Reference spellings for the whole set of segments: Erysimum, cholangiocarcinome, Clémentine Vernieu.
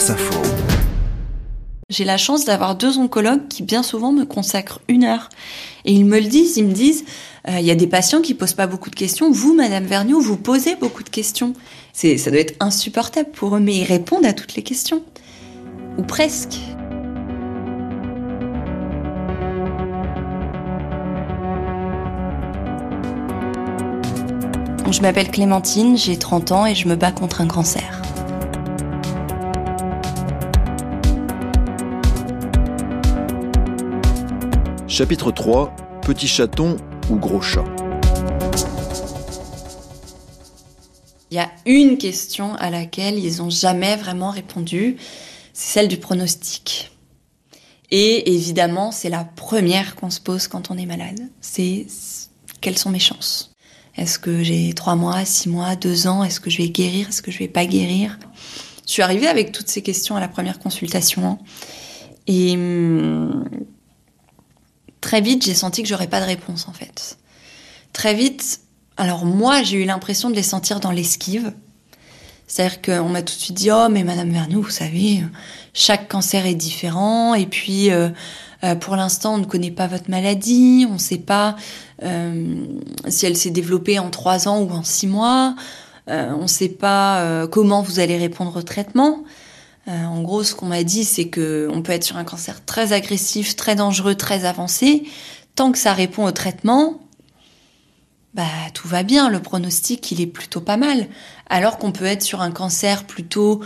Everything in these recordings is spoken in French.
Force Info. J'ai la chance d'avoir deux oncologues qui bien souvent me consacrent une heure. Et ils me le disent, il y a des patients qui posent pas beaucoup de questions. Vous, Madame Vernieu, vous posez beaucoup de questions. Ça doit être insupportable pour eux, mais ils répondent à toutes les questions. Ou presque. Je m'appelle Clémentine, j'ai 30 ans et je me bats contre un cancer. Chapitre 3, petit chaton ou gros chat. Il y a une question à laquelle ils n'ont jamais vraiment répondu, c'est celle du pronostic. Et évidemment, c'est la première qu'on se pose quand on est malade, c'est quelles sont mes chances ? Est-ce que j'ai 3 mois, 6 mois, 2 ans ? Est-ce que je vais guérir ? Est-ce que je vais pas guérir ? Je suis arrivée avec toutes ces questions à la première consultation. Et très vite, j'ai senti que j'aurais pas de réponse, en fait. Très vite, alors moi, j'ai eu l'impression de les sentir dans l'esquive. C'est-à-dire qu'on m'a tout de suite dit « Oh, mais Madame Vernieu, vous savez, chaque cancer est différent. Et puis, pour l'instant, on ne connaît pas votre maladie. On ne sait pas si elle s'est développée en 3 ans ou en 6 mois. On ne sait pas comment vous allez répondre au traitement. » En gros, ce qu'on m'a dit, c'est qu'on peut être sur un cancer très agressif, très dangereux, très avancé. Tant que ça répond au traitement, bah tout va bien. Le pronostic, il est plutôt pas mal. Alors qu'on peut être sur un cancer plutôt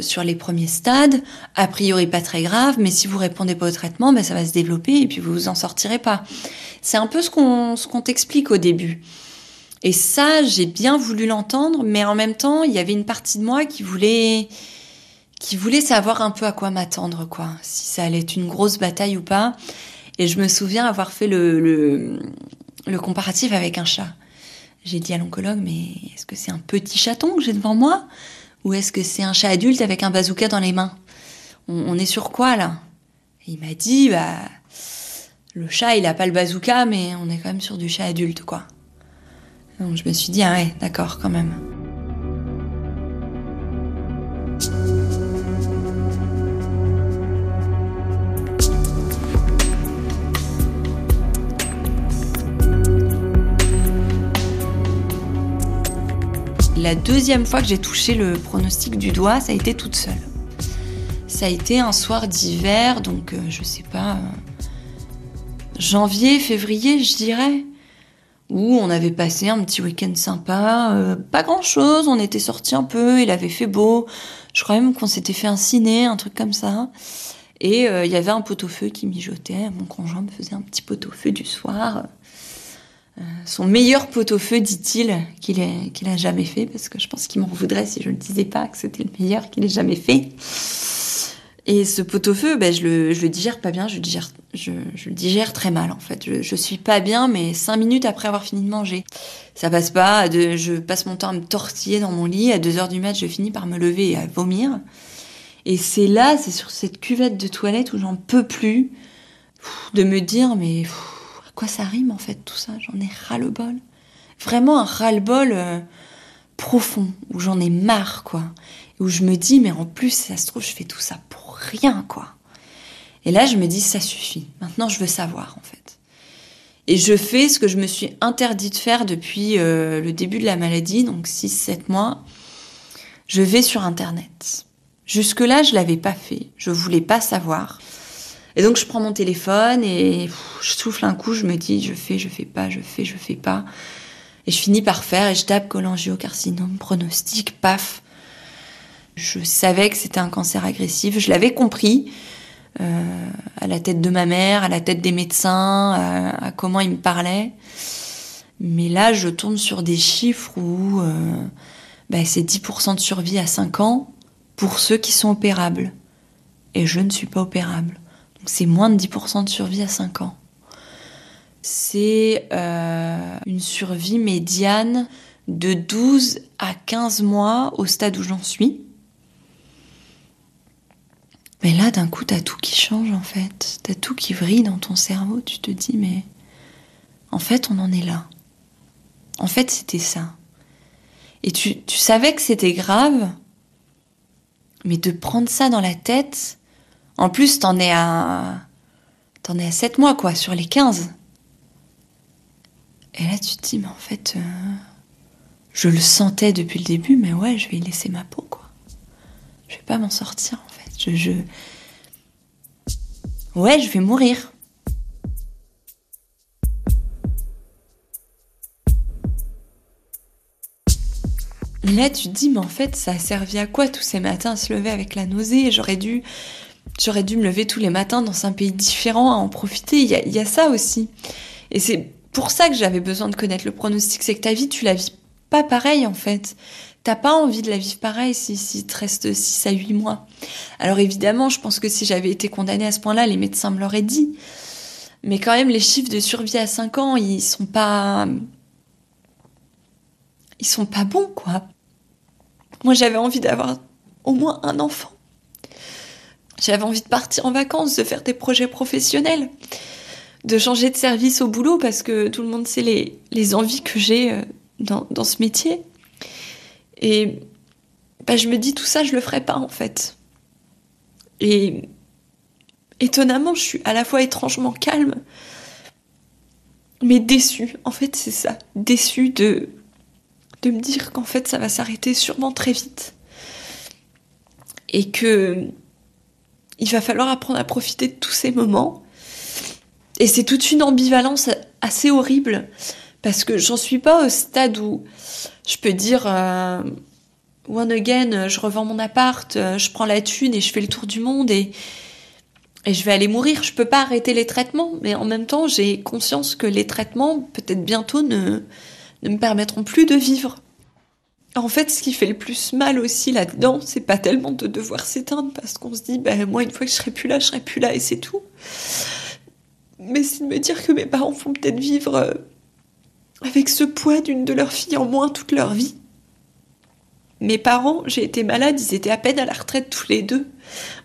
sur les premiers stades, a priori pas très grave, mais si vous répondez pas au traitement, bah, ça va se développer et puis vous vous en sortirez pas. C'est un peu ce qu'on t'explique au début. Et ça, j'ai bien voulu l'entendre, mais en même temps, il y avait une partie de moi qui voulait savoir un peu à quoi m'attendre, quoi. Si ça allait être une grosse bataille ou pas. Et je me souviens avoir fait le comparatif avec un chat. J'ai dit à l'oncologue, mais est-ce que c'est un petit chaton que j'ai devant moi ? Ou est-ce que c'est un chat adulte avec un bazooka dans les mains ? on est sur quoi, là ? Et il m'a dit, bah, le chat, il a pas le bazooka, mais on est quand même sur du chat adulte, quoi. Donc je me suis dit, ah ouais, d'accord, quand même. La deuxième fois que j'ai touché le pronostic du doigt, ça a été toute seule. Ça a été un soir d'hiver, donc je sais pas, janvier, février, je dirais, où on avait passé un petit week-end sympa, pas grand-chose, on était sortis un peu, il avait fait beau, je crois même qu'on s'était fait un ciné, un truc comme ça, et il y avait un pot-au-feu qui mijotait, mon conjoint me faisait un petit pot-au-feu du soir. Son meilleur pot-au-feu, dit-il, qu'il a jamais fait, parce que je pense qu'il m'en voudrait si je ne le disais pas, que c'était le meilleur qu'il ait jamais fait. Et ce pot-au-feu, ben, je le digère pas bien, je le digère très mal, en fait. Je suis pas bien, mais 5 minutes après avoir fini de manger. Ça passe pas, je passe mon temps à me tortiller dans mon lit, à 2h du mat, je finis par me lever et à vomir. Et c'est là, c'est sur cette cuvette de toilette où j'en peux plus, de me dire, mais... Quoi, ça rime en fait, tout ça, j'en ai ras-le-bol. Vraiment un ras-le-bol profond, où j'en ai marre, quoi. Et où je me dis, mais en plus, ça se trouve, je fais tout ça pour rien, quoi. Et là, je me dis, ça suffit. Maintenant, je veux savoir, en fait. Et je fais ce que je me suis interdit de faire depuis le début de la maladie, donc 6-7 mois. Je vais sur Internet. Jusque-là, je l'avais pas fait. Je voulais pas savoir. Et donc, je prends mon téléphone et je souffle un coup, je me dis, je fais pas. Et je finis par faire et je tape cholangiocarcinome, pronostic, paf. Je savais que c'était un cancer agressif, je l'avais compris, à la tête de ma mère, à la tête des médecins, à comment ils me parlaient. Mais là, je tombe sur des chiffres où c'est 10% de survie à 5 ans pour ceux qui sont opérables. Et je ne suis pas opérable. C'est moins de 10% de survie à 5 ans. C'est une survie médiane de 12 à 15 mois au stade où j'en suis. Mais là, d'un coup, t'as tout qui change, en fait. T'as tout qui vrille dans ton cerveau. Tu te dis, mais en fait, on en est là. En fait, c'était ça. Et tu savais que c'était grave, Mais de prendre ça dans la tête... En plus, t'en es à 7 mois, quoi, sur les 15. Et là, tu te dis, mais en fait, je le sentais depuis le début, mais ouais, je vais y laisser ma peau, quoi. Je vais pas m'en sortir, en fait. Ouais, je vais mourir. Là, tu te dis, mais en fait, ça a servi à quoi tous ces matins à se lever avec la nausée? J'aurais dû me lever tous les matins dans un pays différent, à en profiter. Il y a ça aussi. Et c'est pour ça que j'avais besoin de connaître le pronostic. C'est que ta vie, tu la vis pas pareil, en fait. T'as pas envie de la vivre pareil si te reste 6 à 8 mois. Alors évidemment, je pense que si j'avais été condamnée à ce point-là, les médecins me l'auraient dit. Mais quand même, les chiffres de survie à 5 ans, ils sont pas bons, quoi. Moi, j'avais envie d'avoir au moins un enfant. J'avais envie de partir en vacances, de faire des projets professionnels, de changer de service au boulot, parce que tout le monde sait les envies que j'ai dans ce métier. Et bah, je me dis, tout ça, je le ferai pas, en fait. Et étonnamment, je suis à la fois étrangement calme, mais déçue. En fait, c'est ça. Déçue de me dire qu'en fait, ça va s'arrêter sûrement très vite. Et que... il va falloir apprendre à profiter de tous ces moments. Et c'est toute une ambivalence assez horrible. Parce que j'en suis pas au stade où je peux dire « One again, je revends mon appart, je prends la thune et je fais le tour du monde et je vais aller mourir. » Je peux pas arrêter les traitements. Mais en même temps, j'ai conscience que les traitements, peut-être bientôt, ne me permettront plus de vivre. En fait, ce qui fait le plus mal aussi là-dedans, c'est pas tellement de devoir s'éteindre, parce qu'on se dit, ben moi, une fois que je serai plus là, et c'est tout. Mais c'est de me dire que mes parents vont peut-être vivre avec ce poids d'une de leurs filles en moins toute leur vie. Mes parents, j'ai été malade, ils étaient à peine à la retraite tous les deux.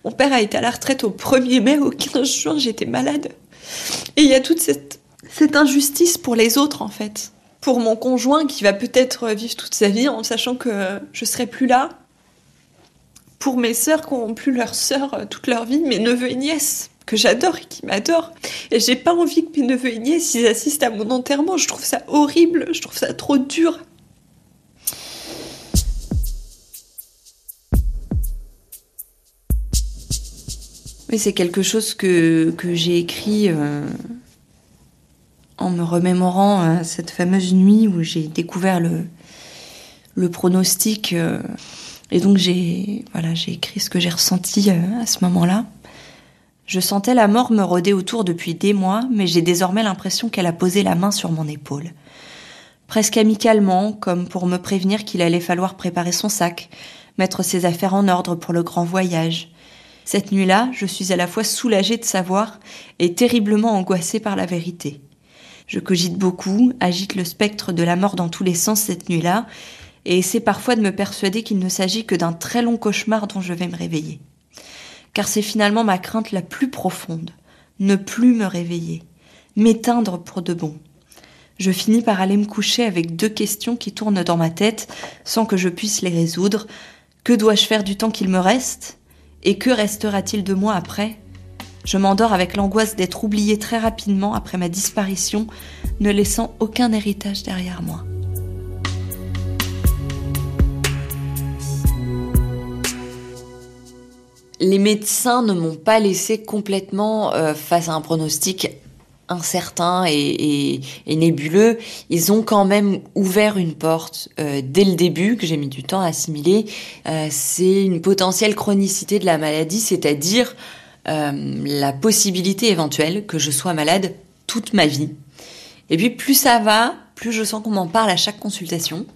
Mon père a été à la retraite au 1er mai, au 15 juin, j'étais malade. Et il y a toute cette injustice pour les autres, en fait. Pour mon conjoint qui va peut-être vivre toute sa vie en sachant que je serai plus là. Pour mes sœurs qui n'auront plus leurs sœurs toute leur vie, mes neveux et nièces que j'adore et qui m'adorent. Et j'ai pas envie que mes neveux et nièces ils assistent à mon enterrement. Je trouve ça horrible, je trouve ça trop dur. Mais c'est quelque chose que j'ai écrit... en me remémorant cette fameuse nuit où j'ai découvert le pronostic. Et donc j'ai écrit ce que j'ai ressenti à ce moment-là. Je sentais la mort me rôder autour depuis des mois, mais j'ai désormais l'impression qu'elle a posé la main sur mon épaule. Presque amicalement, comme pour me prévenir qu'il allait falloir préparer son sac, mettre ses affaires en ordre pour le grand voyage. Cette nuit-là, je suis à la fois soulagée de savoir et terriblement angoissée par la vérité. Je cogite beaucoup, agite le spectre de la mort dans tous les sens cette nuit-là, et essaie parfois de me persuader qu'il ne s'agit que d'un très long cauchemar dont je vais me réveiller. Car c'est finalement ma crainte la plus profonde, ne plus me réveiller, m'éteindre pour de bon. Je finis par aller me coucher avec 2 questions qui tournent dans ma tête sans que je puisse les résoudre. Que dois-je faire du temps qu'il me reste? Et que restera-t-il de moi après ? Je m'endors avec l'angoisse d'être oubliée très rapidement après ma disparition, ne laissant aucun héritage derrière moi. Les médecins ne m'ont pas laissée complètement face à un pronostic incertain et nébuleux. Ils ont quand même ouvert une porte dès le début, que j'ai mis du temps à assimiler. C'est une potentielle chronicité de la maladie, c'est-à-dire... la possibilité éventuelle que je sois malade toute ma vie. Et puis plus ça va, plus je sens qu'on m'en parle à chaque consultation,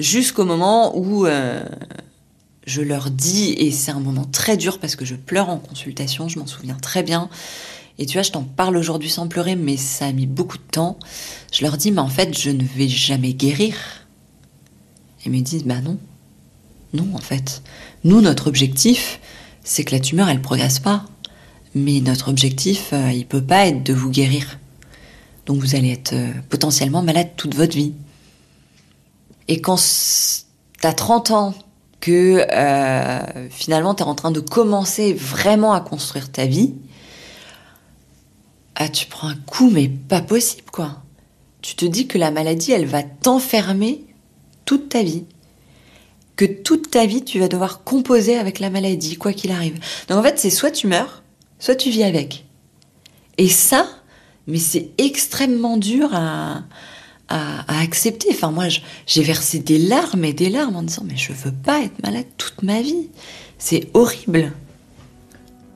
jusqu'au moment où je leur dis, et c'est un moment très dur parce que je pleure en consultation, je m'en souviens très bien, et tu vois, je t'en parle aujourd'hui sans pleurer, mais ça a mis beaucoup de temps, je leur dis, mais en fait, je ne vais jamais guérir. Ils me disent, bah non, en fait. Nous, notre objectif, c'est que la tumeur, elle progresse pas. Mais notre objectif, il peut pas être de vous guérir. Donc vous allez être potentiellement malade toute votre vie. Et quand t'as 30 ans que finalement tu es en train de commencer vraiment à construire ta vie, ah, tu prends un coup mais pas possible quoi. Tu te dis que la maladie elle va t'enfermer toute ta vie, que toute ta vie tu vas devoir composer avec la maladie quoi qu'il arrive. Donc en fait c'est soit tu meurs, soit tu vis avec. Et ça, mais c'est extrêmement dur à accepter. Enfin, moi, j'ai versé des larmes en disant « Mais je veux pas être malade toute ma vie. C'est horrible.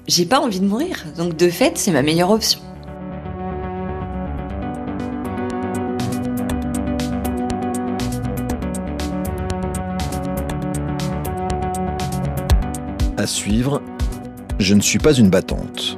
J'ai pas envie de mourir. Donc, de fait, c'est ma meilleure option. » À suivre, je ne suis pas une battante.